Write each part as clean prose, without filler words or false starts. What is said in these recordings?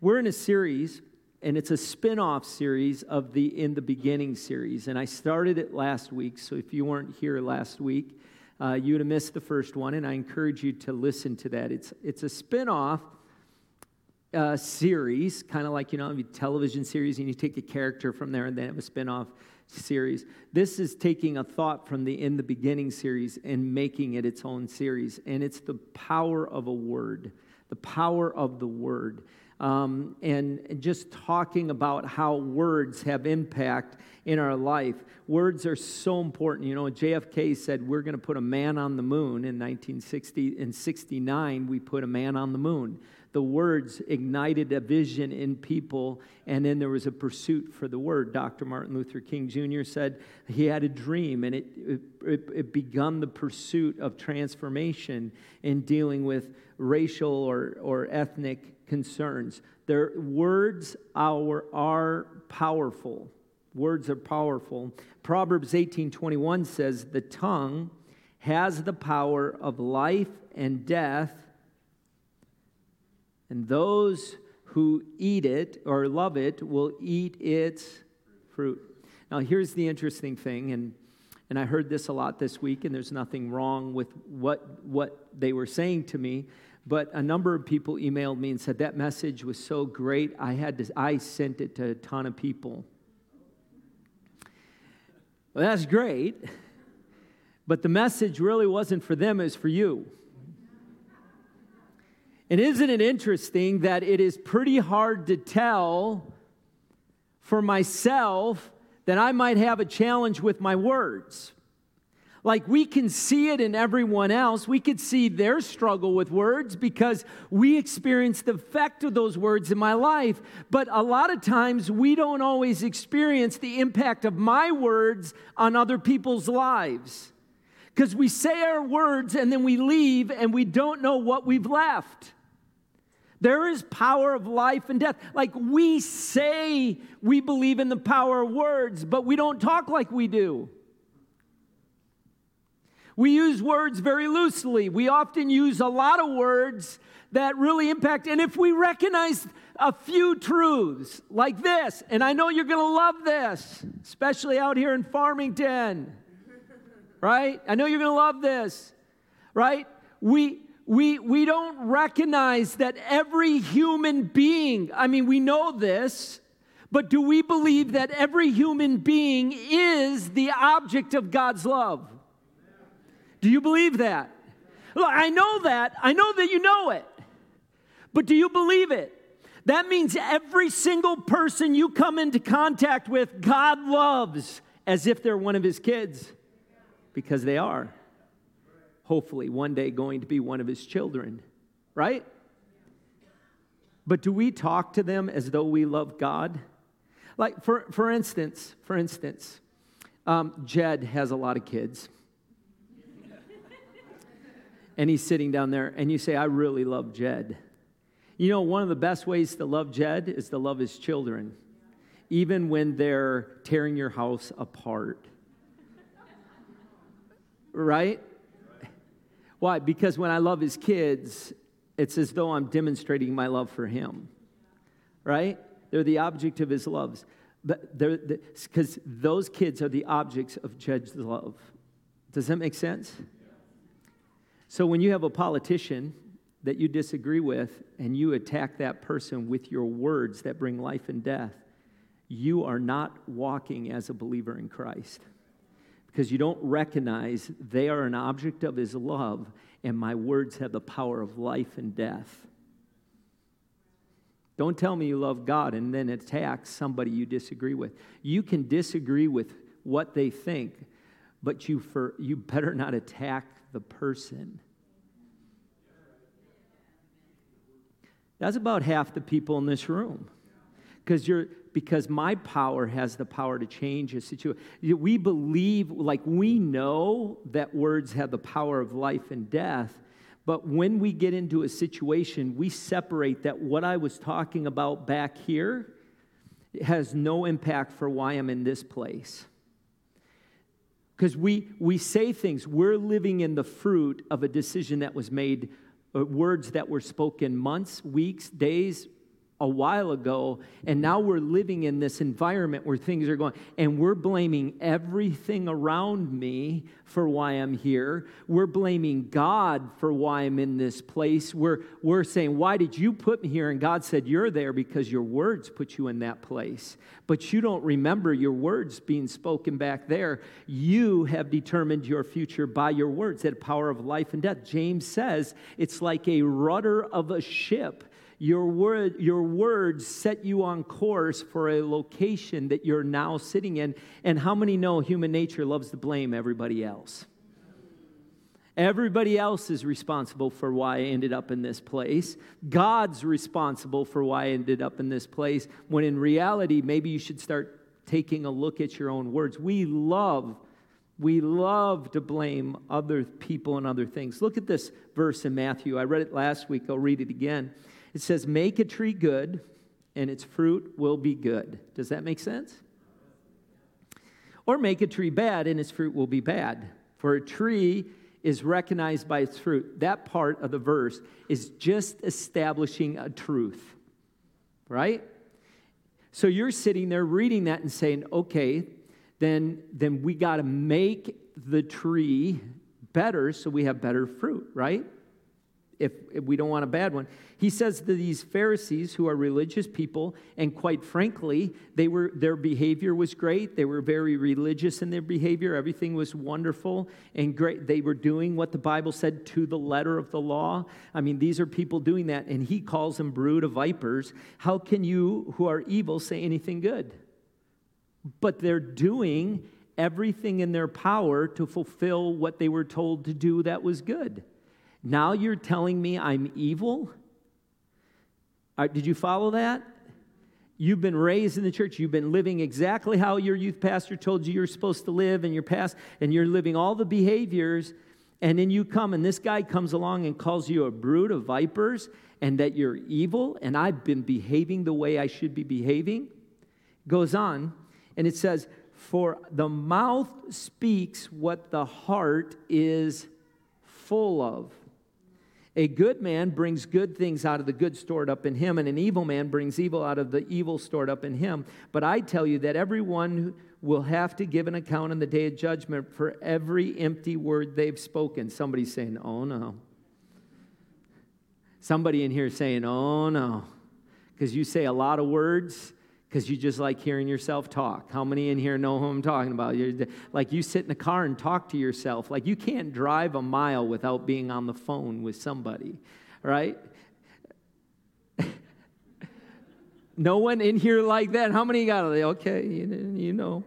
We're in a series, and it's a spin-off series of the In the Beginning series, and I started it last week, so if you weren't here last week, you would have missed the first one, and I encourage you to listen to that. It's a spin-off series, kind of like, you know, a television series, and you take a character from there, and then have a spin-off series. This is taking a thought from the In the Beginning series and making it its own series, and it's the power of a word, the power of the word. And just talking about how words have impact in our life. Words are so important. You know, JFK said, we're going to put a man on the moon in 1960. In 1969, we put a man on the moon. The words ignited a vision in people, and then there was a pursuit for the word. Dr. Martin Luther King, Jr. said he had a dream, and it begun the pursuit of transformation in dealing with racial or ethnic concerns. Their words are powerful. Words are powerful. Proverbs 18.21 says, the tongue has the power of life and death, and those who eat it or love it will eat its fruit. Now, here's the interesting thing, and I heard this a lot this week, and there's nothing wrong with what they were saying to me, but a number of people emailed me and said, that message was so great, I sent it to a ton of people. Well, that's great, but the message really wasn't for them, it was for you. And isn't it interesting that it is pretty hard to tell for myself that I might have a challenge with my words? Like, we can see it in everyone else. We could see their struggle with words because we experience the effect of those words in my life. But a lot of times, we don't always experience the impact of my words on other people's lives. Because we say our words, and then we leave, and we don't know what we've left. There is power of life and death. Like, we say we believe in the power of words, but we don't talk like we do. We use words very loosely. We often use a lot of words that really impact. And if we recognize a few truths like this, and I know you're going to love this, especially out here in Farmington, right? I know you're going to love this, right? We don't recognize that every human being, I mean, we know this, but do we believe that every human being is the object of God's love? Do you believe that? Look, I know that. I know that you know it. But do you believe it? That means every single person you come into contact with, God loves as if they're one of his kids, because they are. Hopefully, one day going to be one of his children, right? But do we talk to them as though we love God? Like, for instance, Jed has a lot of kids. And he's sitting down there, and you say, I really love Jed. You know, one of the best ways to love Jed is to love his children, even when they're tearing your house apart, right? Why? Because when I love his kids, it's as though I'm demonstrating my love for him, right? They're the object of his loves, because those kids are the objects of Jed's love. Does that make sense? So when you have a politician that you disagree with and you attack that person with your words that bring life and death, you are not walking as a believer in Christ. Because you don't recognize they are an object of his love, and my words have the power of life and death. Don't tell me you love God and then attack somebody you disagree with. You can disagree with what they think, but you better not attack the person. That's about half the people in this room. Because my power has the power to change a situation. We believe, like, we know that words have the power of life and death, but when we get into a situation, we separate that what I was talking about back here has no impact for why I'm in this place. Because we say things, we're living in the fruit of a decision that was made, words that were spoken months, weeks, days, a while ago, and now we're living in this environment where things are going, and we're blaming everything around me for why I'm here. We're blaming God for why I'm in this place. We're saying, why did you put me here? And God said, you're there because your words put you in that place. But you don't remember your words being spoken back there. You have determined your future by your words, that power of life and death. James says, it's like a rudder of a ship. Your words set you on course for a location that you're now sitting in. And how many know human nature loves to blame everybody else? Everybody else is responsible for why I ended up in this place. God's responsible for why I ended up in this place, when in reality, maybe you should start taking a look at your own words. We love to blame other people and other things. Look at this verse in Matthew. I read it last week. I'll read it again. It says, make a tree good, and its fruit will be good. Does that make sense? Or make a tree bad, and its fruit will be bad. For a tree is recognized by its fruit. That part of the verse is just establishing a truth, right? So you're sitting there reading that and saying, okay, then we got to make the tree better so we have better fruit, right? If we don't want a bad one. He says that these Pharisees, who are religious people, and quite frankly, their behavior was great. They were very religious in their behavior. Everything was wonderful and great. They were doing what the Bible said to the letter of the law. I mean, these are people doing that, and he calls them brood of vipers. How can you, who are evil, say anything good? But they're doing everything in their power to fulfill what they were told to do that was good. Now you're telling me I'm evil? Did you follow that? You've been raised in the church. You've been living exactly how your youth pastor told you you're supposed to live in your past, and you're living all the behaviors, and then you come, and this guy comes along and calls you a brood of vipers, and that you're evil, and I've been behaving the way I should be behaving. Goes on, and it says, for the mouth speaks what the heart is full of. A good man brings good things out of the good stored up in him, and an evil man brings evil out of the evil stored up in him. But I tell you that everyone will have to give an account on the day of judgment for every empty word they've spoken. Somebody's saying, oh no. Somebody in here saying, oh no. Because you say a lot of words because you just like hearing yourself talk. How many in here know who I'm talking about? Like you sit in a car and talk to yourself. Like you can't drive a mile without being on the phone with somebody, right? No one in here like that. How many got it? Okay, you know.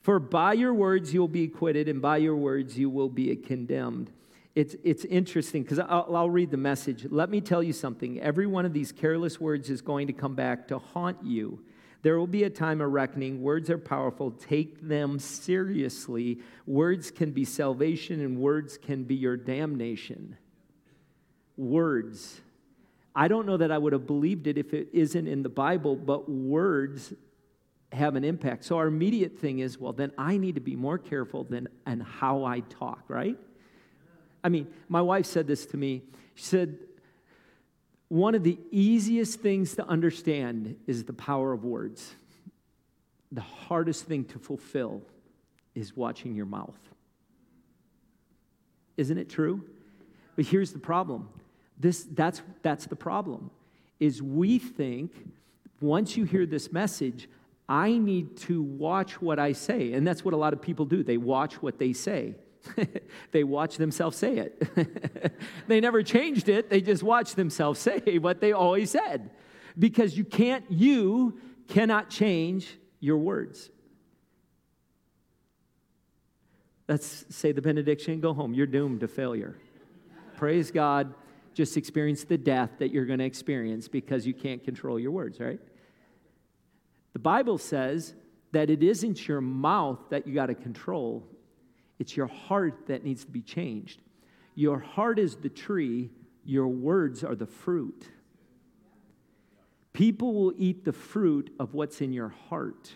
For by your words you'll be acquitted, and by your words you will be condemned. It's interesting, because I'll read the message. Let me tell you something. Every one of these careless words is going to come back to haunt you. There will be a time of reckoning. Words are powerful. Take them seriously. Words can be salvation, and words can be your damnation. Words. I don't know that I would have believed it if it isn't in the Bible, but words have an impact. So our immediate thing is, well, then I need to be more careful and how I talk, right? I mean, my wife said this to me. She said, one of the easiest things to understand is the power of words. The hardest thing to fulfill is watching your mouth. Isn't it true? But here's the problem. That's the problem, is we think once you hear this message, I need to watch what I say. And that's what a lot of people do. They watch what they say. They watch themselves say it. They never changed it. They just watched themselves say what they always said. Because you cannot change your words. Let's say the benediction, go home. You're doomed to failure. Praise God. Just experience the death that you're going to experience because you can't control your words, right? The Bible says that it isn't your mouth that you got to control. It's your heart that needs to be changed. Your heart is the tree. Your words are the fruit. People will eat the fruit of what's in your heart.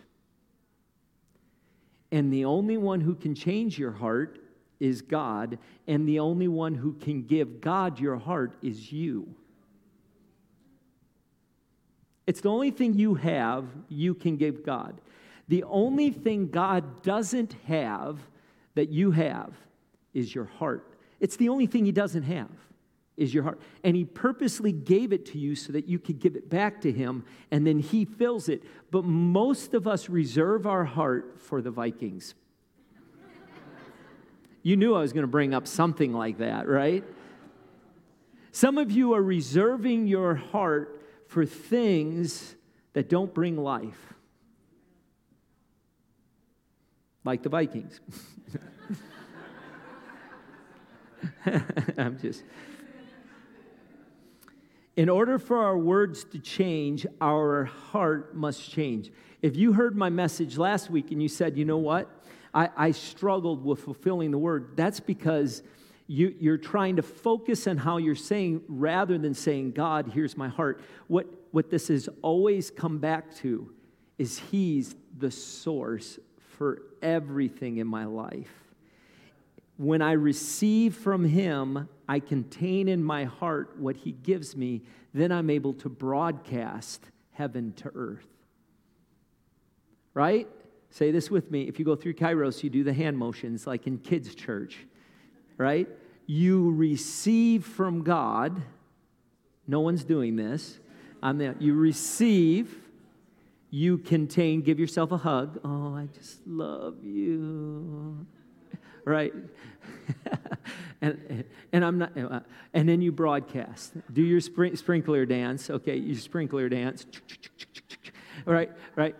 And the only one who can change your heart is God, and the only one who can give God your heart is you. It's the only thing you have, you can give God. The only thing God doesn't have that you have is your heart. It's the only thing he doesn't have is your heart. And he purposely gave it to you so that you could give it back to him, and then he fills it. But most of us reserve our heart for the Vikings. You knew I was going to bring up something like that, right? Some of you are reserving your heart for things that don't bring life. Like the Vikings. In order for our words to change, our heart must change. If you heard my message last week and you said, you know what? I struggled with fulfilling the word. That's because you're trying to focus on how you're saying rather than saying, God, here's my heart. What this has always come back to is he's the source for everything in my life. When I receive from him, I contain in my heart what he gives me. Then I'm able to broadcast heaven to earth. Right? Say this with me. If you go through Kairos, you do the hand motions like in kids' church, right? You receive from God. No one's doing this. You receive. You contain. Give yourself a hug. Oh, I just love you. Right? and I'm not. And then you broadcast. Do your sprinkler dance. Okay, your sprinkler dance. All right, right.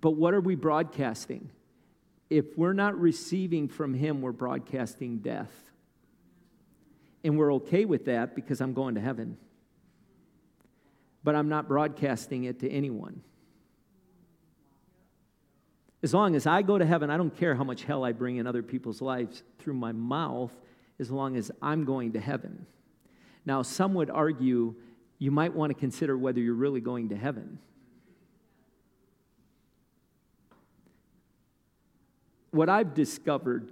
But what are we broadcasting? If we're not receiving from him, we're broadcasting death. And we're okay with that because I'm going to heaven. But I'm not broadcasting it to anyone. As long as I go to heaven, I don't care how much hell I bring in other people's lives through my mouth, as long as I'm going to heaven. Now, some would argue you might want to consider whether you're really going to heaven. What I've discovered,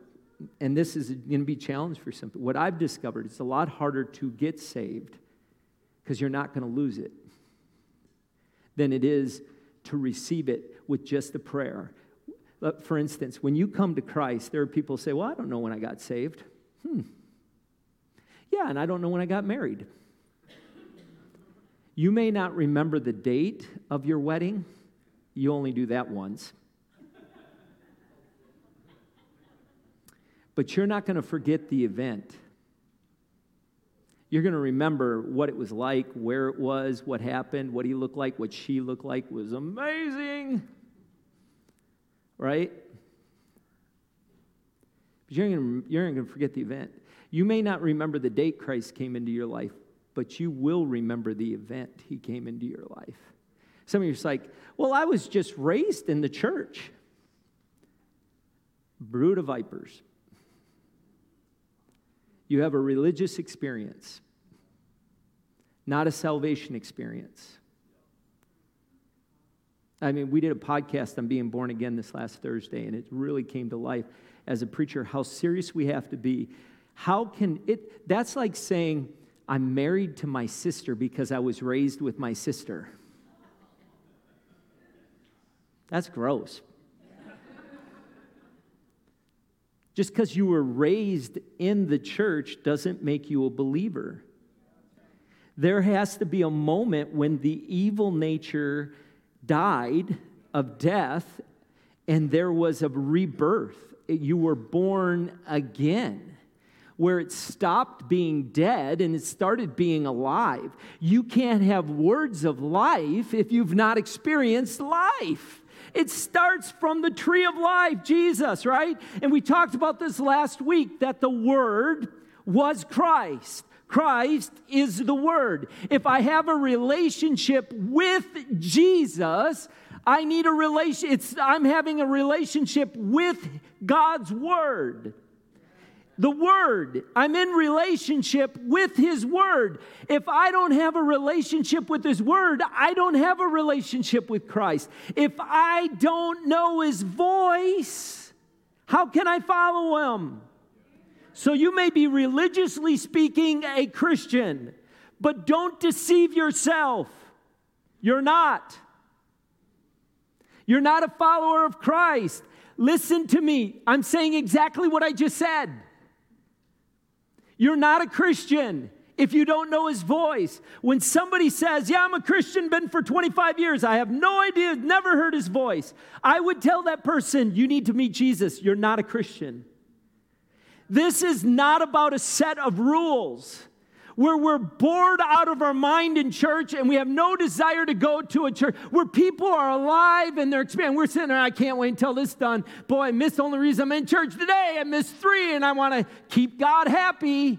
and this is going to be a challenge for some people, what I've discovered, it's a lot harder to get saved because you're not going to lose it than it is to receive it with just a prayer. For instance, when you come to Christ, there are people who say, well, I don't know when I got saved. Yeah, and I don't know when I got married. You may not remember the date of your wedding. You only do that once. But you're not going to forget the event. You're going to remember what it was like, where it was, what happened, what he looked like, what she looked like was amazing. Right? But you're going to forget the event. You may not remember the date Christ came into your life, but you will remember the event he came into your life. Some of you are just like, well, I was just raised in the church. Brood of vipers. You have a religious experience, not a salvation experience. I mean, we did a podcast on being born again this last Thursday, and it really came to life as a preacher how serious we have to be. That's like saying, I'm married to my sister because I was raised with my sister. That's gross. Just because you were raised in the church doesn't make you a believer. There has to be a moment when the evil nature died of death and there was a rebirth. You were born again, where it stopped being dead and it started being alive. You can't have words of life if you've not experienced life. It starts from the tree of life, Jesus, right? And we talked about this last week, that the Word was Christ. Christ is the Word. If I have a relationship with Jesus, I need a relation. I'm having a relationship with God's Word. The Word. I'm in relationship with His Word. If I don't have a relationship with His Word, I don't have a relationship with Christ. If I don't know His voice, How can I follow him? So you may be religiously speaking a Christian, but don't deceive yourself. You're not. You're not a follower of Christ. Listen to me. I'm saying exactly what I just said. You're not a Christian if you don't know his voice. When somebody says, yeah, I'm a Christian, been for 25 years. I have no idea, never heard his voice. I would tell that person, you need to meet Jesus. You're not a Christian. This is not about a set of rules where we're bored out of our mind in church and we have no desire to go to a church where people are alive and they're expanding. We're sitting there, I can't wait until this is done. Boy, I missed the only reason I'm in church today. I missed 3 and I want to keep God happy.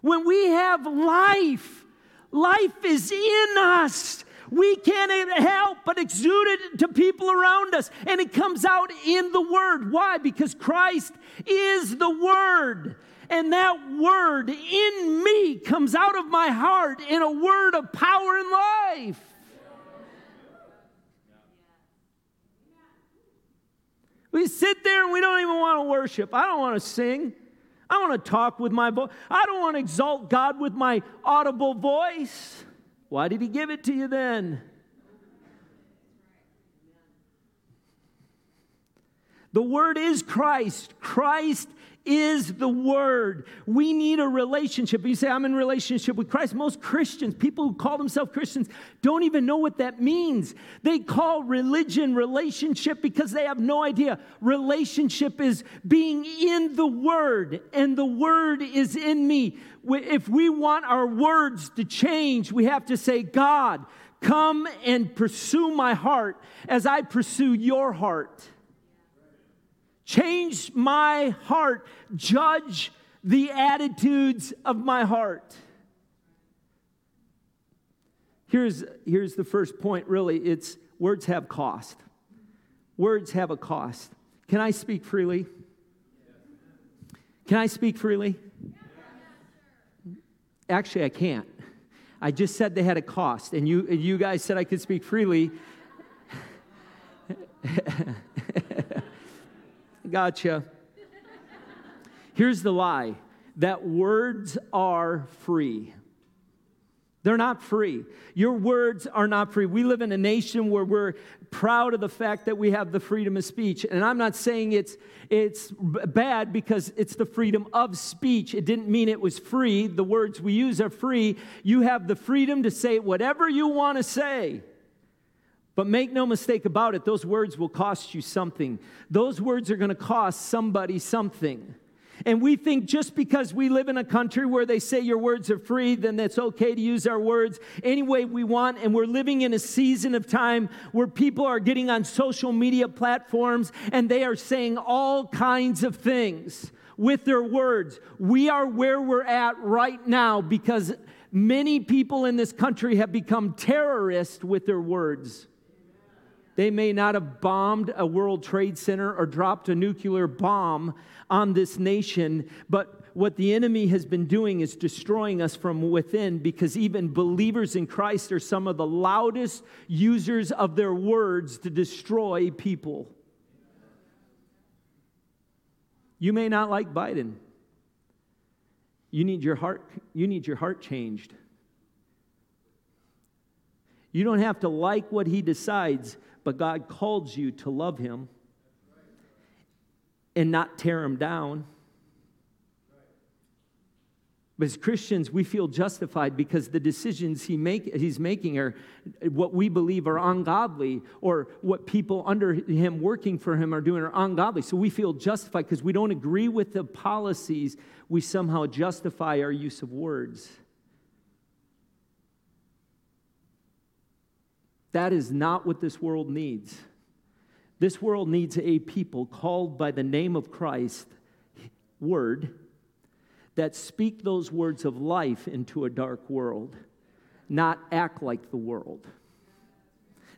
When we have life, life is in us. We can't help but exude it to people around us. And it comes out in the Word. Why? Because Christ is the Word. And that Word in me comes out of my heart in a word of power and life. We sit there and we don't even want to worship. I don't want to sing. I want to talk with my voice. I don't want to exalt God with my audible voice. Why did he give it to you then? The Word is Christ. Christ is the Word. We need a relationship. You say, I'm in relationship with Christ. Most Christians, people who call themselves Christians, don't even know what that means. They call religion relationship because they have no idea. Relationship is being in the Word, and the Word is in me. If we want our words to change, we have to say, God, come and pursue my heart as I pursue your heart. Change my heart. Judge the attitudes of my heart. Here's the first point, really. It's words have cost. Words have a cost. Can I speak freely? Can I speak freely? Actually, I can't. I just said they had a cost, and you guys said I could speak freely. Gotcha. Here's the lie, that words are free. They're not free. Your words are not free. We live in a nation where we're proud of the fact that we have the freedom of speech. And I'm not saying it's bad because it's the freedom of speech. It didn't mean it was free. The words we use are free. You have the freedom to say whatever you want to say. But make no mistake about it, those words will cost you something. Those words are going to cost somebody something. And we think just because we live in a country where they say your words are free, then it's okay to use our words any way we want. And we're living in a season of time where people are getting on social media platforms and they are saying all kinds of things with their words. We are where we're at right now because many people in this country have become terrorists with their words. They may not have bombed a World Trade Center or dropped a nuclear bomb on this nation, but what the enemy has been doing is destroying us from within because even believers in Christ are some of the loudest users of their words to destroy people. You may not like Biden. You need your heart changed. You don't have to like what he decides, but God calls you to love him and not tear him down. But as Christians, we feel justified because the decisions he's making are what we believe are ungodly, or what people under him working for him are doing are ungodly. So we feel justified because we don't agree with the policies. We somehow justify our use of words. That is not what this world needs. This world needs a people called by the name of Christ, Word, that speak those words of life into a dark world, not act like the world,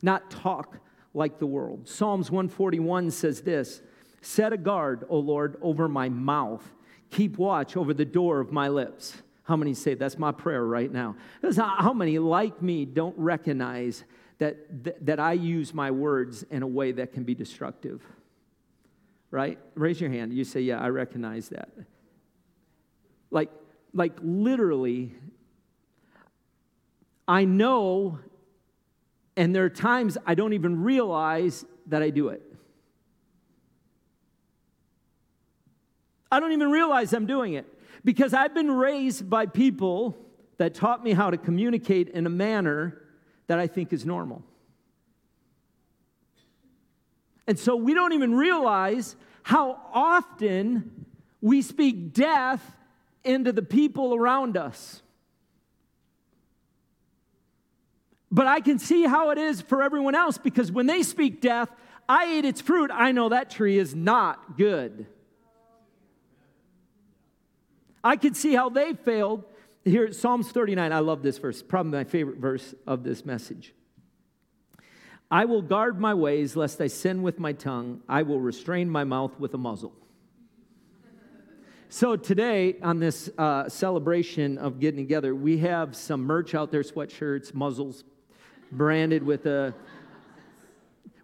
not talk like the world. Psalms 141 says this, set a guard, O Lord, over my mouth. Keep watch over the door of my lips. How many say that's my prayer right now? How many like me don't recognize that I use my words in a way that can be destructive. Right? Raise your hand. You say, yeah, I recognize that. Like literally, I know, and there are times I don't even realize that I do it. I don't even realize I'm doing it because I've been raised by people that taught me how to communicate in a manner that I think is normal. And so we don't even realize how often we speak death into the people around us. But I can see how it is for everyone else because when they speak death, I ate its fruit. I know that tree is not good. I can see how they failed. Here, Psalms 39, I love this verse. Probably my favorite verse of this message. I will guard my ways lest I sin with my tongue. I will restrain my mouth with a muzzle. So today on this celebration of getting together, we have some merch out there, sweatshirts, muzzles, branded with a...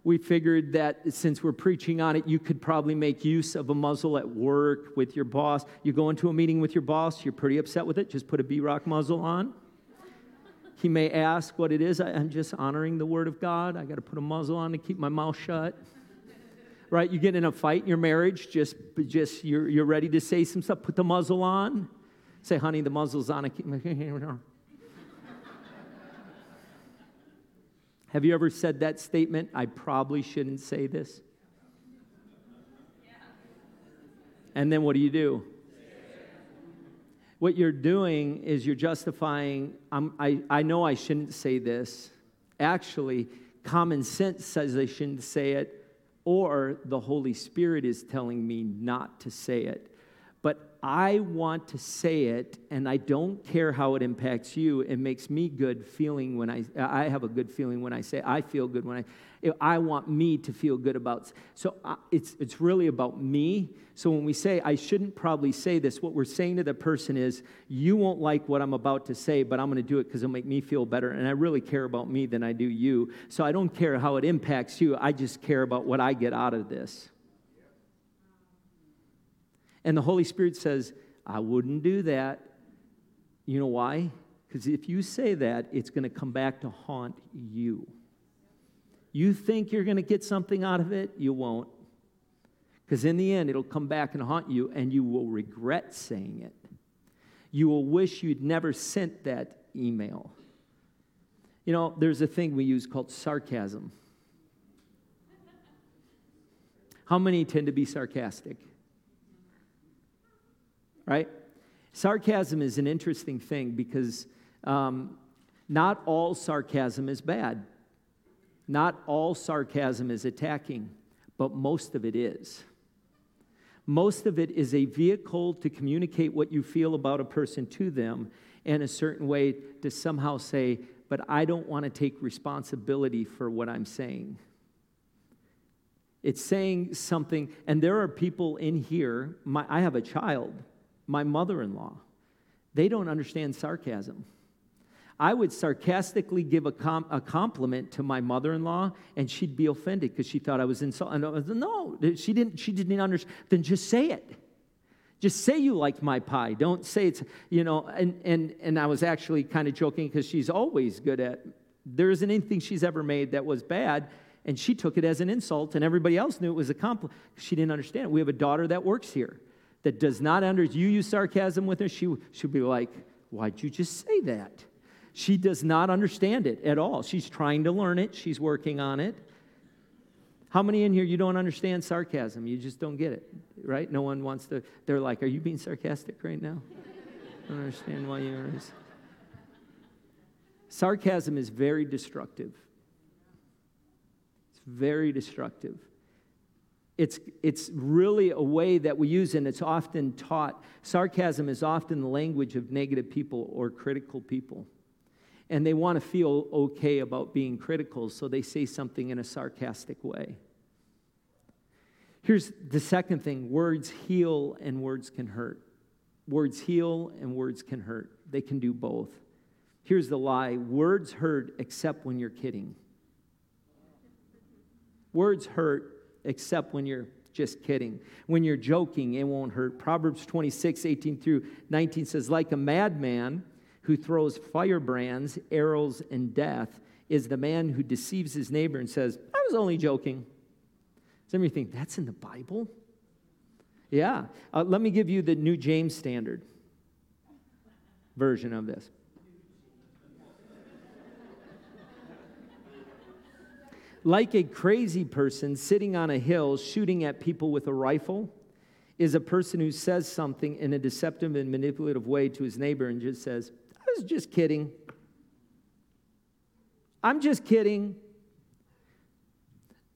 We figured that since we're preaching on it, you could probably make use of a muzzle at work with your boss. You go into a meeting with your boss, you're pretty upset with it, just put a B-Rock muzzle on. He may ask what it is. I'm just honoring the Word of God. I got to put a muzzle on to keep my mouth shut. Right? You get in a fight in your marriage, just you're ready to say some stuff, put the muzzle on. Say, honey, the muzzle's on. Have you ever said that statement? I probably shouldn't say this. Yeah. And then what do? Yeah. What you're doing is you're justifying, I know I shouldn't say this. Actually, common sense says I shouldn't say it, or the Holy Spirit is telling me not to say it. But I want to say it, and I don't care how it impacts you. It makes me good feeling when I have a good feeling when I say it. I feel good when I want me to feel good about. So it's really about me. So when we say, I shouldn't probably say this, what we're saying to the person is, you won't like what I'm about to say, but I'm going to do it because it'll make me feel better, and I really care about me than I do you. So I don't care how it impacts you. I just care about what I get out of this. And the Holy Spirit says, I wouldn't do that. You know why? Because if you say that, it's going to come back to haunt you. You think you're going to get something out of it, you won't. Because in the end, it'll come back and haunt you, and you will regret saying it. You will wish you'd never sent that email. You know, there's a thing we use called sarcasm. How many tend to be sarcastic? Right? Sarcasm is an interesting thing because not all sarcasm is bad. Not all sarcasm is attacking, but most of it is. Most of it is a vehicle to communicate what you feel about a person to them in a certain way to somehow say, but I don't want to take responsibility for what I'm saying. It's saying something, and there are people in here, I have a child, my mother-in-law, they don't understand sarcasm. I would sarcastically give a compliment to my mother-in-law, and she'd be offended because she thought I was insulting. No, she didn't understand. Then just say it. Just say you liked my pie. Don't say it's, you know, and I was actually kind of joking because she's always good at, there isn't anything she's ever made that was bad, and she took it as an insult, and everybody else knew it was a compliment. She didn't understand. We have a daughter that works here. That does not understand. You use sarcasm with her, she'll be like, why'd you just say that? She does not understand it at all. She's trying to learn it. She's working on it. How many in here, you don't understand sarcasm? You just don't get it, right? No one wants to. They're like, are you being sarcastic right now? I don't understand why you are. Sarcasm is very destructive. It's very destructive. It's really a way that we use, and it's often taught. Sarcasm is often the language of negative people or critical people. And they want to feel okay about being critical, so they say something in a sarcastic way. Here's the second thing. Words heal and words can hurt. Words heal and words can hurt. They can do both. Here's the lie. Words hurt except when you're kidding. Words hurt, except when you're just kidding. When you're joking, it won't hurt. Proverbs 26, 18 through 19 says, like a madman who throws firebrands, arrows, and death is the man who deceives his neighbor and says, I was only joking. Some of you think, that's in the Bible? Yeah. Let me give you the New James Standard version of this. Like a crazy person sitting on a hill shooting at people with a rifle is a person who says something in a deceptive and manipulative way to his neighbor and just says, I was just kidding. I'm just kidding.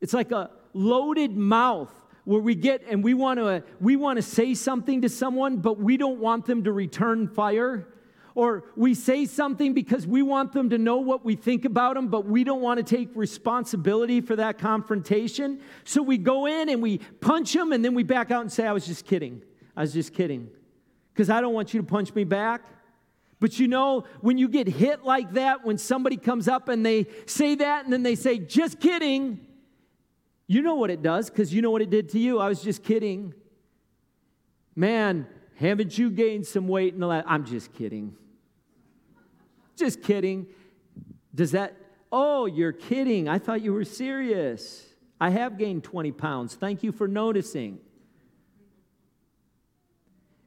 It's like a loaded mouth where we get and we want to say something to someone, but we don't want them to return fire. Or we say something because we want them to know what we think about them, but we don't want to take responsibility for that confrontation. So we go in and we punch them, and then we back out and say, I was just kidding. I was just kidding. Because I don't want you to punch me back. But you know, when you get hit like that, when somebody comes up and they say that, and then they say, just kidding, you know what it does, because you know what it did to you. I was just kidding. Man, haven't you gained some weight in the last... I'm just kidding. Just kidding. Does that... Oh, you're kidding. I thought you were serious. I have gained 20 pounds. Thank you for noticing.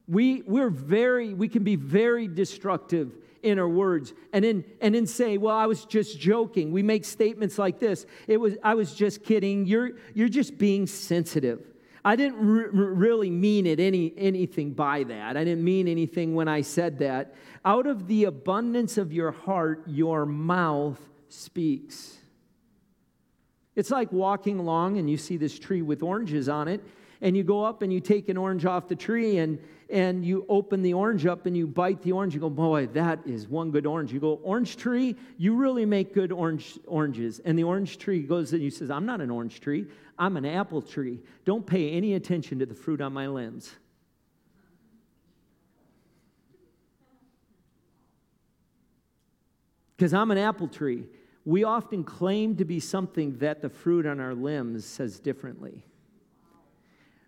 We can be very destructive in our words and then say, well, I was just joking. We make statements like this. I was just kidding. You're just being sensitive. I didn't really mean it anything by that. I didn't mean anything when I said that. Out of the abundance of your heart, your mouth speaks. It's like walking along and you see this tree with oranges on it, and you go up and you take an orange off the tree and you open the orange up and you bite the orange. You go, boy, that is one good orange. You go, orange tree, you really make good oranges. And the orange tree goes and you says, I'm not an orange tree. I'm an apple tree. Don't pay any attention to the fruit on my limbs. Because I'm an apple tree. We often claim to be something that the fruit on our limbs says differently.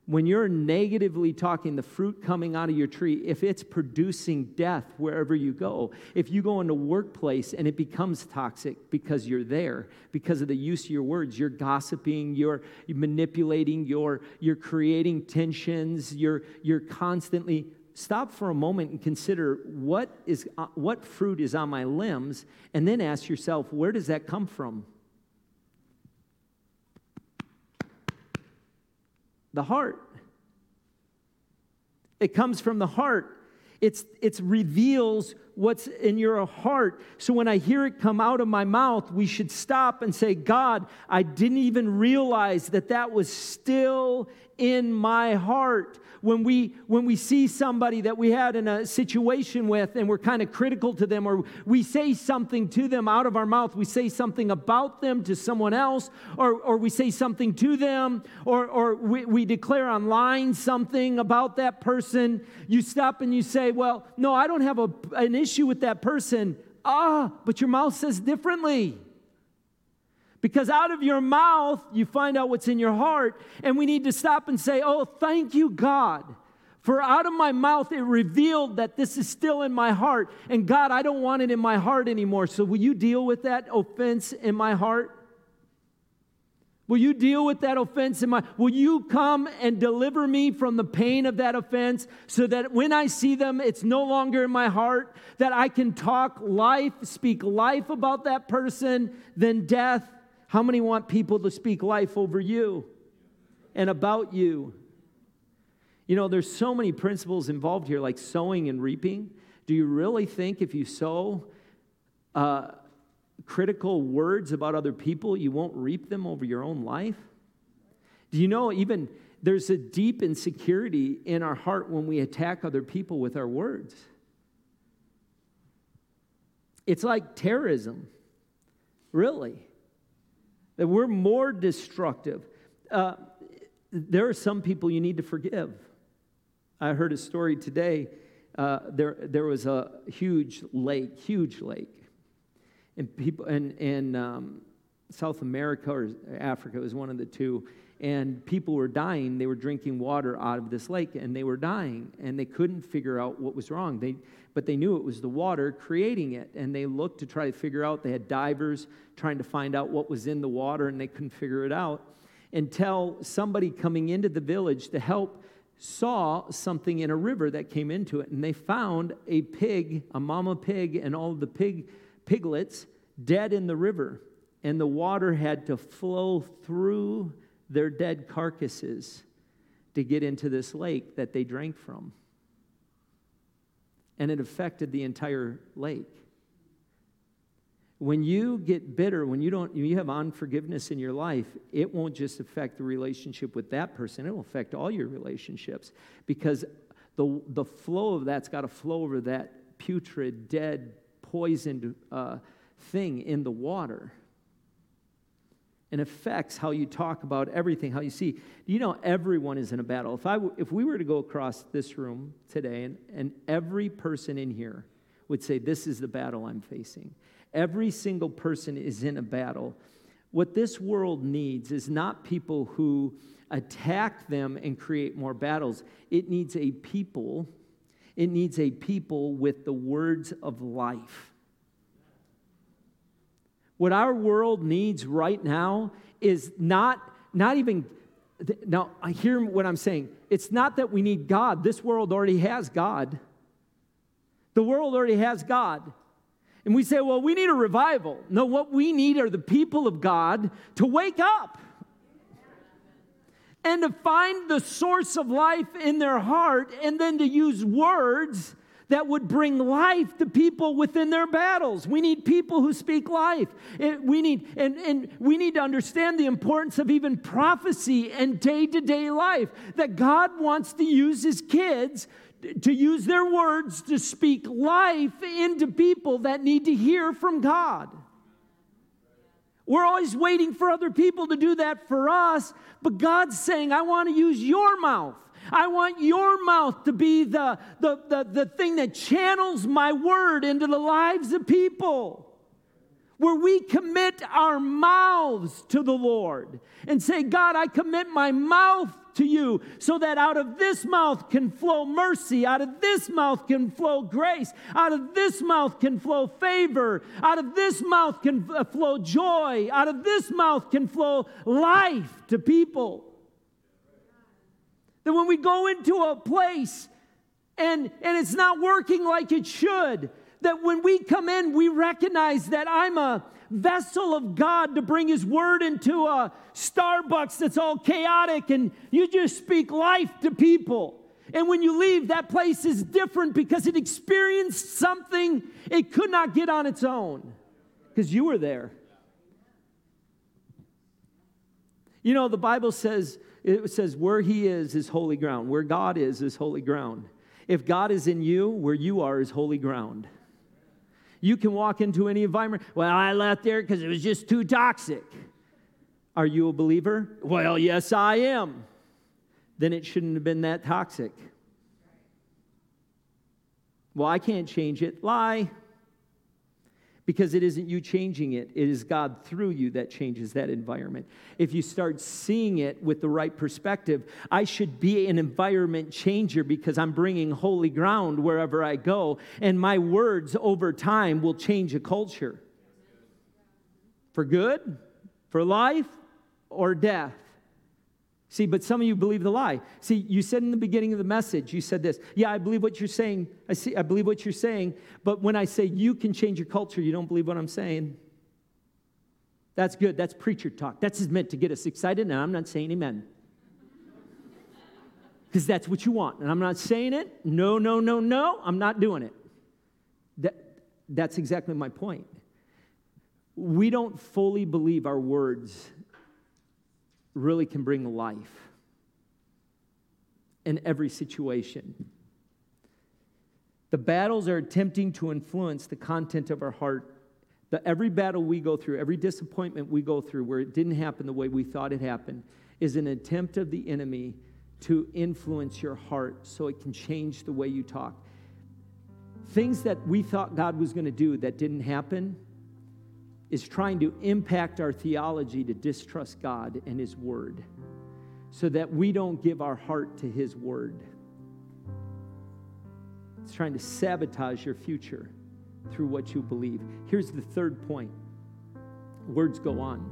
When you're negatively talking, the fruit coming out of your tree, if it's producing death wherever you go, if you go into workplace and it becomes toxic because you're there, because of the use of your words, you're gossiping, you're manipulating, you're creating tensions, you're constantly... Stop for a moment and consider what fruit is on my limbs, and then ask yourself, where does that come from? The heart. It comes from the heart. It reveals what's in your heart. So when I hear it come out of my mouth, we should stop and say, God, I didn't even realize that was still in my heart. When we see somebody that we had in a situation with and we're kind of critical to them, or we say something to them out of our mouth, we say something about them to someone else, or we say something to them, or we declare online something about that person, you stop and you say, well, no, I don't have an issue with that person. But your mouth says differently. Because out of your mouth, you find out what's in your heart, and we need to stop and say, oh, thank you, God, for out of my mouth it revealed that this is still in my heart, and God, I don't want it in my heart anymore, so will you deal with that offense in my heart? Will you deal with that offense in my... Will you come and deliver me from the pain of that offense so that when I see them, it's no longer in my heart, that I can speak life about that person, then death? How many want people to speak life over you and about you? You know, there's so many principles involved here, like sowing and reaping. Do you really think if you sow critical words about other people, you won't reap them over your own life? Do you know even there's a deep insecurity in our heart when we attack other people with our words? It's like terrorism, really. That we're more destructive. There are some people you need to forgive. I heard a story today. There was a huge lake, and people, and South America or Africa, it was one of the two, and people were dying. They were drinking water out of this lake, and they were dying, and they couldn't figure out what was wrong. But they knew it was the water creating it, and they looked to try to figure out. They had divers trying to find out what was in the water, and they couldn't figure it out until somebody coming into the village to help saw something in a river that came into it, and they found a pig, a mama pig, and all the piglets dead in the river. And the water had to flow through their dead carcasses to get into this lake that they drank from. And it affected the entire lake. When you get bitter, you have unforgiveness in your life, it won't just affect the relationship with that person, it will affect all your relationships, because the flow of that's got to flow over that putrid, dead, poisoned thing in the water. And affects how you talk about everything, how you see. You know, everyone is in a battle. If we were to go across this room today, and every person in here would say, this is the battle I'm facing. Every single person is in a battle. What this world needs is not people who attack them and create more battles. It needs a people with the words of life. What our world needs right now is not even, now I hear what I'm saying. It's not that we need God. This world already has God. The world already has God. And we say, well, we need a revival. No, what we need are the people of God to wake up and to find the source of life in their heart, and then to use words that would bring life to people within their battles. We need people who speak life. We need to understand the importance of even prophecy and day-to-day life, that God wants to use his kids to use their words to speak life into people that need to hear from God. We're always waiting for other people to do that for us, but God's saying, I want to use your mouth. I want your mouth to be the thing that channels my word into the lives of people, where we commit our mouths to the Lord and say, God, I commit my mouth to you, so that out of this mouth can flow mercy, out of this mouth can flow grace, out of this mouth can flow favor, out of this mouth can flow joy, out of this mouth can flow life to people. That when we go into a place and it's not working like it should, that when we come in, we recognize that I'm a vessel of God to bring his word into a Starbucks that's all chaotic, and you just speak life to people. And when you leave, that place is different because it experienced something it could not get on its own, because you were there. You know, the Bible says, it says where he is holy ground. Where God is holy ground. If God is in you, where you are is holy ground. You can walk into any environment. Well, I left there because it was just too toxic. Are you a believer? Well, yes, I am. Then it shouldn't have been that toxic. Well, I can't change it. Lie. Because it isn't you changing it. It is God through you that changes that environment. If you start seeing it with the right perspective, I should be an environment changer because I'm bringing holy ground wherever I go, and my words over time will change a culture. For good, for life, or death. See, but some of you believe the lie. See, you said in the beginning of the message, you said this. Yeah, I believe what you're saying. I believe what you're saying. But when I say you can change your culture, you don't believe what I'm saying. That's good. That's preacher talk. That's meant to get us excited, and I'm not saying amen. Because that's what you want, and I'm not saying it. No, I'm not doing it. That's exactly my point. We don't fully believe our words really can bring life in every situation. The battles are attempting to influence the content of our heart. Every battle we go through, every disappointment we go through where it didn't happen the way we thought it happened, is an attempt of the enemy to influence your heart so it can change the way you talk. Things that we thought God was going to do that didn't happen is trying to impact our theology to distrust God and His Word so that we don't give our heart to His Word. It's trying to sabotage your future through what you believe. Here's the third point. Words go on.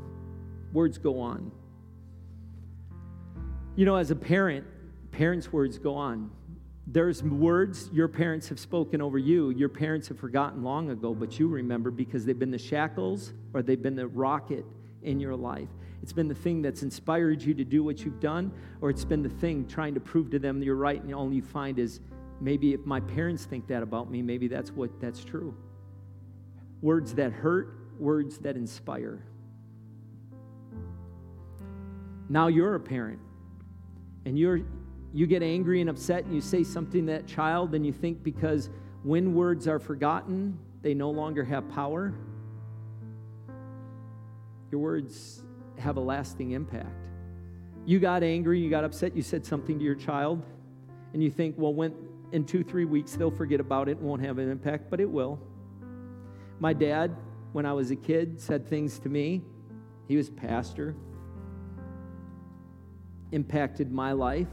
Words go on. You know, as a parent, parents' words go on. There's words your parents have spoken over you, your parents have forgotten long ago, but you remember because they've been the shackles or they've been the rocket in your life. It's been the thing that's inspired you to do what you've done, or it's been the thing trying to prove to them that you're right, and all you find is, maybe if my parents think that about me, maybe that's true. Words that hurt, words that inspire. Now you're a parent, and you get angry and upset, and you say something to that child, and you think because when words are forgotten, they no longer have power. Your words have a lasting impact. You got angry, you got upset, you said something to your child, and you think, well, in 2-3 weeks, they'll forget about it and won't have an impact, but it will. My dad, when I was a kid, said things to me. He was pastor. Impacted my life.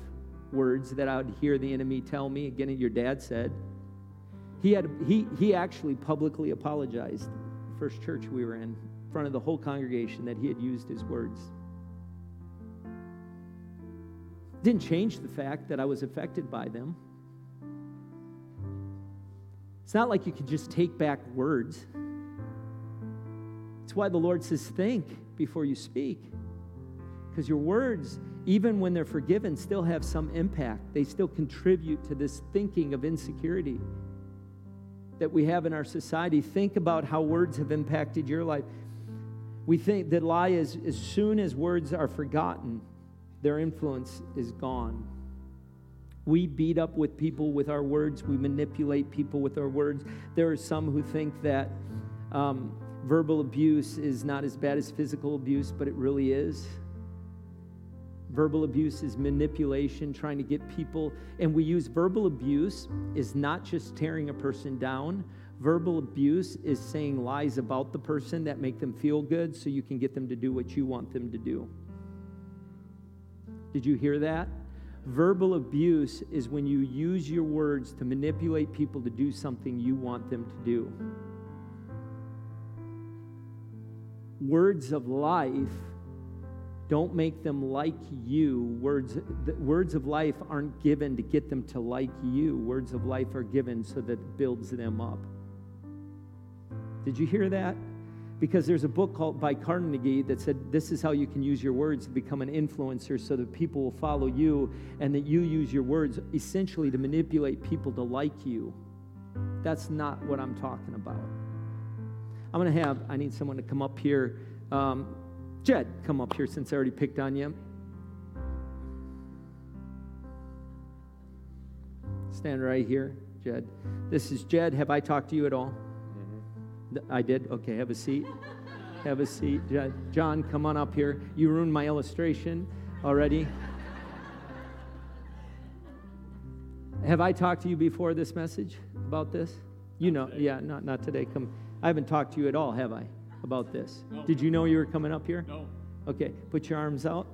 Words that I would hear the enemy tell me. Again, your dad said. He actually publicly apologized. The first church we were in front of the whole congregation, that he had used his words. Didn't change the fact that I was affected by them. It's not like you can just take back words. That's why the Lord says, think before you speak. Because your words, even when they're forgiven, still have some impact. They still contribute to this thinking of insecurity that we have in our society. Think about how words have impacted your life. We think the lie is, as soon as words are forgotten, their influence is gone. We beat up with people with our words. We manipulate people with our words. There are some who think that verbal abuse is not as bad as physical abuse, but it really is. Verbal abuse is manipulation, trying to get people. And we use verbal abuse is not just tearing a person down. Verbal abuse is saying lies about the person that make them feel good so you can get them to do what you want them to do. Did you hear that? Verbal abuse is when you use your words to manipulate people to do something you want them to do. Words of life, don't make them like you. Words of life aren't given to get them to like you. Words of life are given so that it builds them up. Did you hear that? Because there's a book called by Carnegie that said, this is how you can use your words to become an influencer so that people will follow you, and that you use your words essentially to manipulate people to like you. That's not what I'm talking about. I need someone to come up here. Jed, come up here since I already picked on you. Stand right here, Jed. This is Jed. Have I talked to you at all? I did? Okay, have a seat. Have a seat. John, come on up here. You ruined my illustration already. Have I talked to you before this message about this? You know, yeah, not today. Come. I haven't talked to you at all, have I, about this? No. Did you know you were coming up here? No. Okay, put your arms out.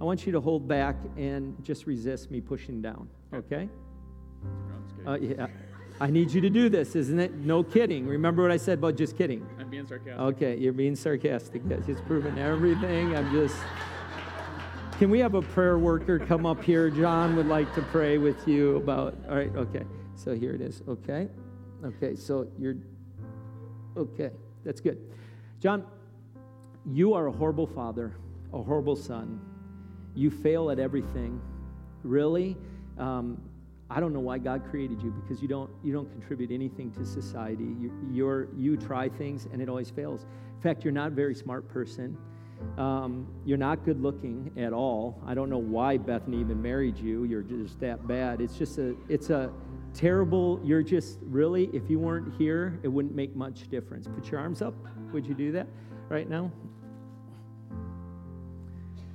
I want you to hold back and just resist me pushing down, okay? Yeah. I need you to do this, isn't it? No kidding. Remember what I said about just kidding? I'm being sarcastic. Okay, you're being sarcastic. Yes, it's proven everything. Can we have a prayer worker come up here? John would like to pray with you about, all right, okay. So here it is, okay? Okay, so okay, that's good. John, you are a horrible father, a horrible son. You fail at everything. Really? I don't know why God created you, because you don't contribute anything to society. You try things, and it always fails. In fact, you're not a very smart person. You're not good looking at all. I don't know why Bethany even married you. You're just that bad. It's a terrible, you're just, really, if you weren't here, it wouldn't make much difference. Put your arms up. Would you do that right now?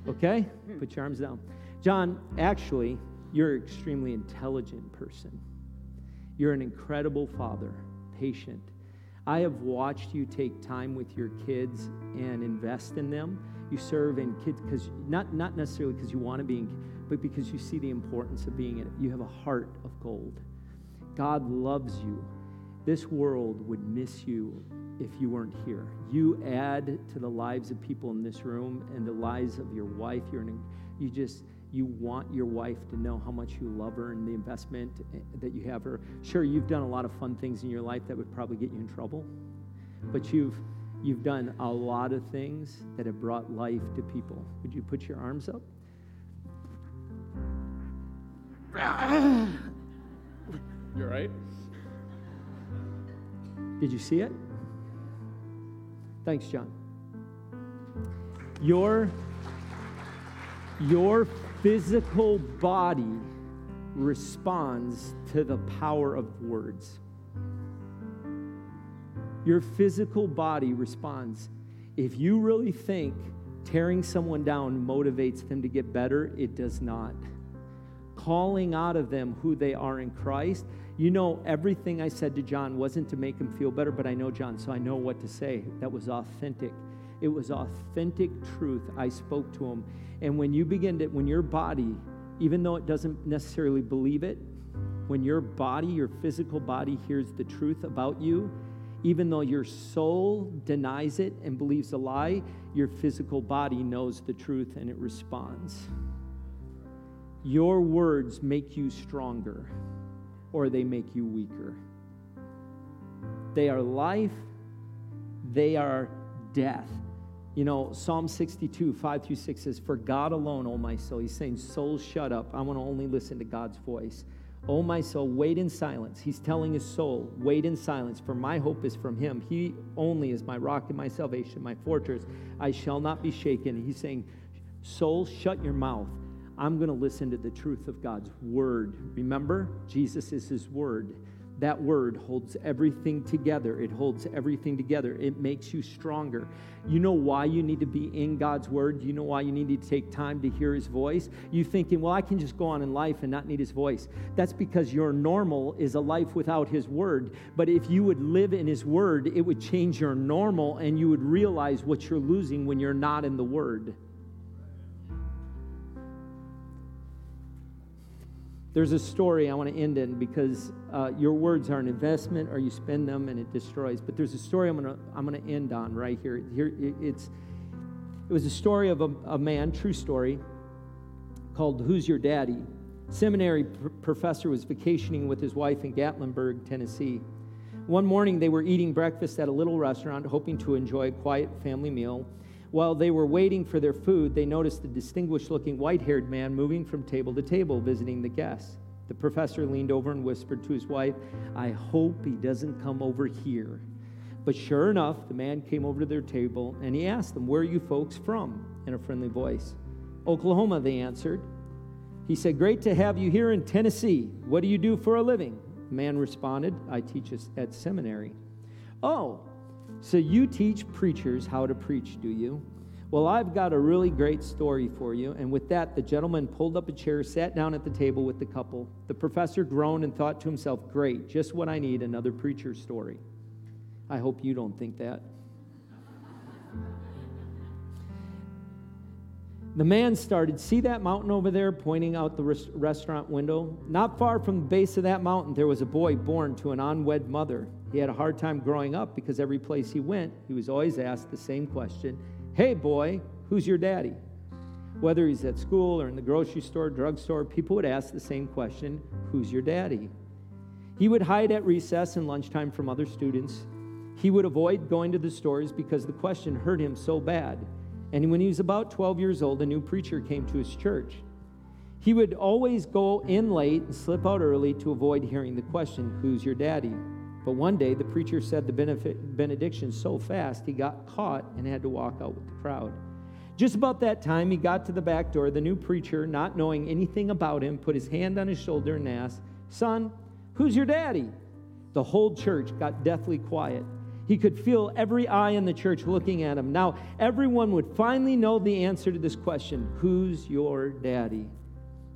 Okay, put your arms down. John, actually, you're an extremely intelligent person. You're an incredible father, patient. I have watched you take time with your kids and invest in them. You serve in kids, because not necessarily because you want to be in, but because you see the importance of being in it. You have a heart of gold. God loves you. This world would miss you if you weren't here. You add to the lives of people in this room and the lives of your wife. You want your wife to know how much you love her and the investment that you have her. Sure, you've done a lot of fun things in your life that would probably get you in trouble, but you've done a lot of things that have brought life to people. Would you put your arms up? You're right. Did you see it? Thanks, John. Your physical body responds to the power of words. Your physical body responds. If you really think tearing someone down motivates them to get better, it does not. Calling out of them who they are in Christ. You know, everything I said to John wasn't to make him feel better, but I know John, so I know what to say. That was authentic. It was authentic truth. I spoke to him. And when you begin to, when your body, even though it doesn't necessarily believe it, when your body, your physical body hears the truth about you, even though your soul denies it and believes a lie, your physical body knows the truth and it responds. Your words make you stronger or they make you weaker. They are life. They are death. You know, Psalm 62, 5-6 says, "For God alone, O my soul." He's saying, soul, shut up. I want to only listen to God's voice. "O my soul, wait in silence." He's telling his soul, wait in silence, for my hope is from him. He only is my rock and my salvation, my fortress. I shall not be shaken. He's saying, soul, shut your mouth. I'm going to listen to the truth of God's word. Remember, Jesus is his word. That word holds everything together. It holds everything together. It makes you stronger. You know why you need to be in God's word? You know why you need to take time to hear his voice? You thinking, well, I can just go on in life and not need his voice. That's because your normal is a life without his word. But if you would live in his word, it would change your normal and you would realize what you're losing when you're not in the word. There's a story I want to end in because your words are an investment, or you spend them and it destroys. But there's a story I'm going to end on right here. It was a story of a man, true story, called "Who's Your Daddy?" Seminary professor was vacationing with his wife in Gatlinburg, Tennessee. One morning they were eating breakfast at a little restaurant, hoping to enjoy a quiet family meal. While they were waiting for their food, they noticed a distinguished-looking white-haired man moving from table to table, visiting the guests. The professor leaned over and whispered to his wife, "I hope he doesn't come over here." But sure enough, the man came over to their table, and he asked them, "Where are you folks from?" in a friendly voice. "Oklahoma," they answered. He said, "Great to have you here in Tennessee. What do you do for a living?" The man responded, "I teach at seminary." "Oh, so you teach preachers how to preach, do you? Well, I've got a really great story for you." And with that, the gentleman pulled up a chair, sat down at the table with the couple. The professor groaned and thought to himself, "Great, just what I need, another preacher story." I hope you don't think that. The man started, "See that mountain over there," pointing out the restaurant window? "Not far from the base of that mountain, there was a boy born to an unwed mother. He had a hard time growing up because every place he went, he was always asked the same question. 'Hey, boy, who's your daddy?' Whether he's at school or in the grocery store, drugstore, people would ask the same question, 'Who's your daddy?' He would hide at recess and lunchtime from other students. He would avoid going to the stores because the question hurt him so bad. And when he was about 12 years old, a new preacher came to his church. He would always go in late and slip out early to avoid hearing the question, 'Who's your daddy?' But one day, the preacher said the benediction so fast, he got caught and had to walk out with the crowd. Just about that time, he got to the back door. The new preacher, not knowing anything about him, put his hand on his shoulder and asked, 'Son, who's your daddy?' The whole church got deathly quiet. He could feel every eye in the church looking at him. Now, everyone would finally know the answer to this question, 'Who's your daddy?'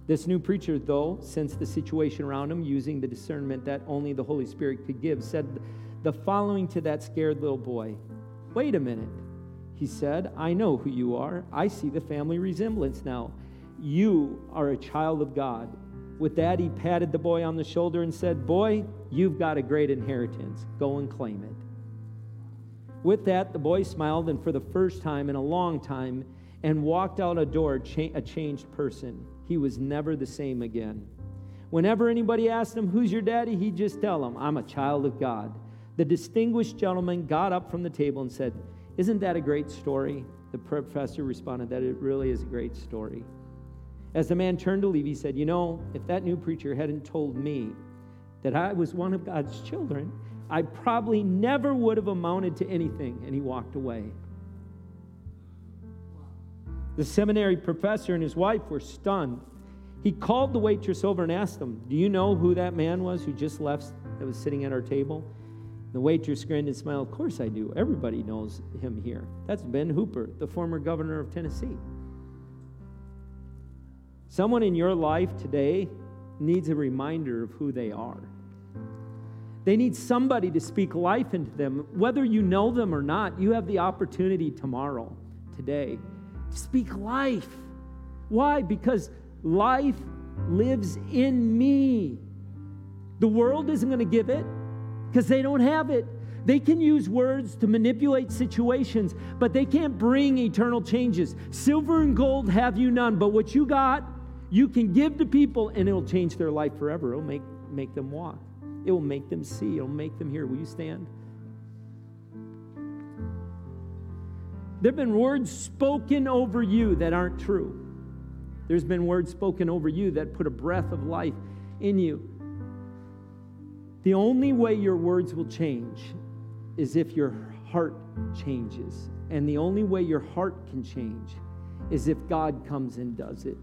This new preacher, though, sensed the situation around him, using the discernment that only the Holy Spirit could give, said the following to that scared little boy. "Wait a minute," he said. "I know who you are. I see the family resemblance now. You are a child of God." With that, he patted the boy on the shoulder and said, "Boy, you've got a great inheritance. Go and claim it." With that, the boy smiled, and for the first time in a long time, and walked out a door a changed person. He was never the same again. Whenever anybody asked him, "Who's your daddy?" he'd just tell them, "I'm a child of God." The distinguished gentleman got up from the table and said, "Isn't that a great story?" The professor responded that it really is a great story. As the man turned to leave, he said, "You know, if that new preacher hadn't told me that I was one of God's children, I probably never would have amounted to anything." And he walked away. The seminary professor and his wife were stunned. He called the waitress over and asked them, "Do you know who that man was who just left that was sitting at our table?" The waitress grinned and smiled. "Of course I do. Everybody knows him here. That's Ben Hooper, the former governor of Tennessee." Someone in your life today needs a reminder of who they are. They need somebody to speak life into them. Whether you know them or not, you have the opportunity tomorrow, today, to speak life. Why? Because life lives in me. The world isn't going to give it because they don't have it. They can use words to manipulate situations, but they can't bring eternal changes. Silver and gold have you none, but what you got, you can give to people, and it'll change their life forever. It'll make them walk. It will make them see. It'll make them hear. Will you stand? There have been words spoken over you that aren't true. There's been words spoken over you that put a breath of life in you. The only way your words will change is if your heart changes. And the only way your heart can change is if God comes and does it.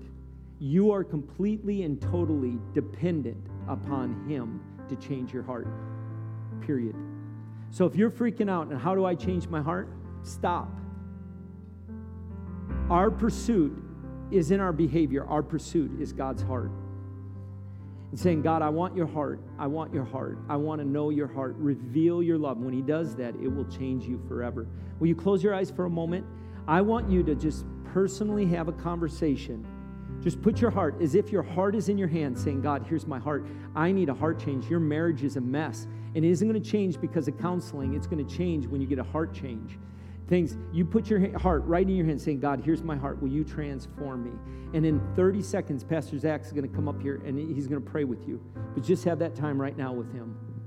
You are completely and totally dependent upon Him to change your heart, period. So if you're freaking out, and how do I change my heart? Stop. Our pursuit is in our behavior. Our pursuit is God's heart. And saying, "God, I want your heart. I want your heart. I want to know your heart. Reveal your love." When He does that, it will change you forever. Will you close your eyes for a moment? I want you to just personally have a conversation. Just put your heart, as if your heart is in your hand, saying, "God, here's my heart. I need a heart change." Your marriage is a mess. And it isn't going to change because of counseling. It's going to change when you get a heart change. Things, you put your heart right in your hand saying, "God, here's my heart. Will you transform me?" And in 30 seconds, Pastor Zach's going to come up here and he's going to pray with you. But just have that time right now with him.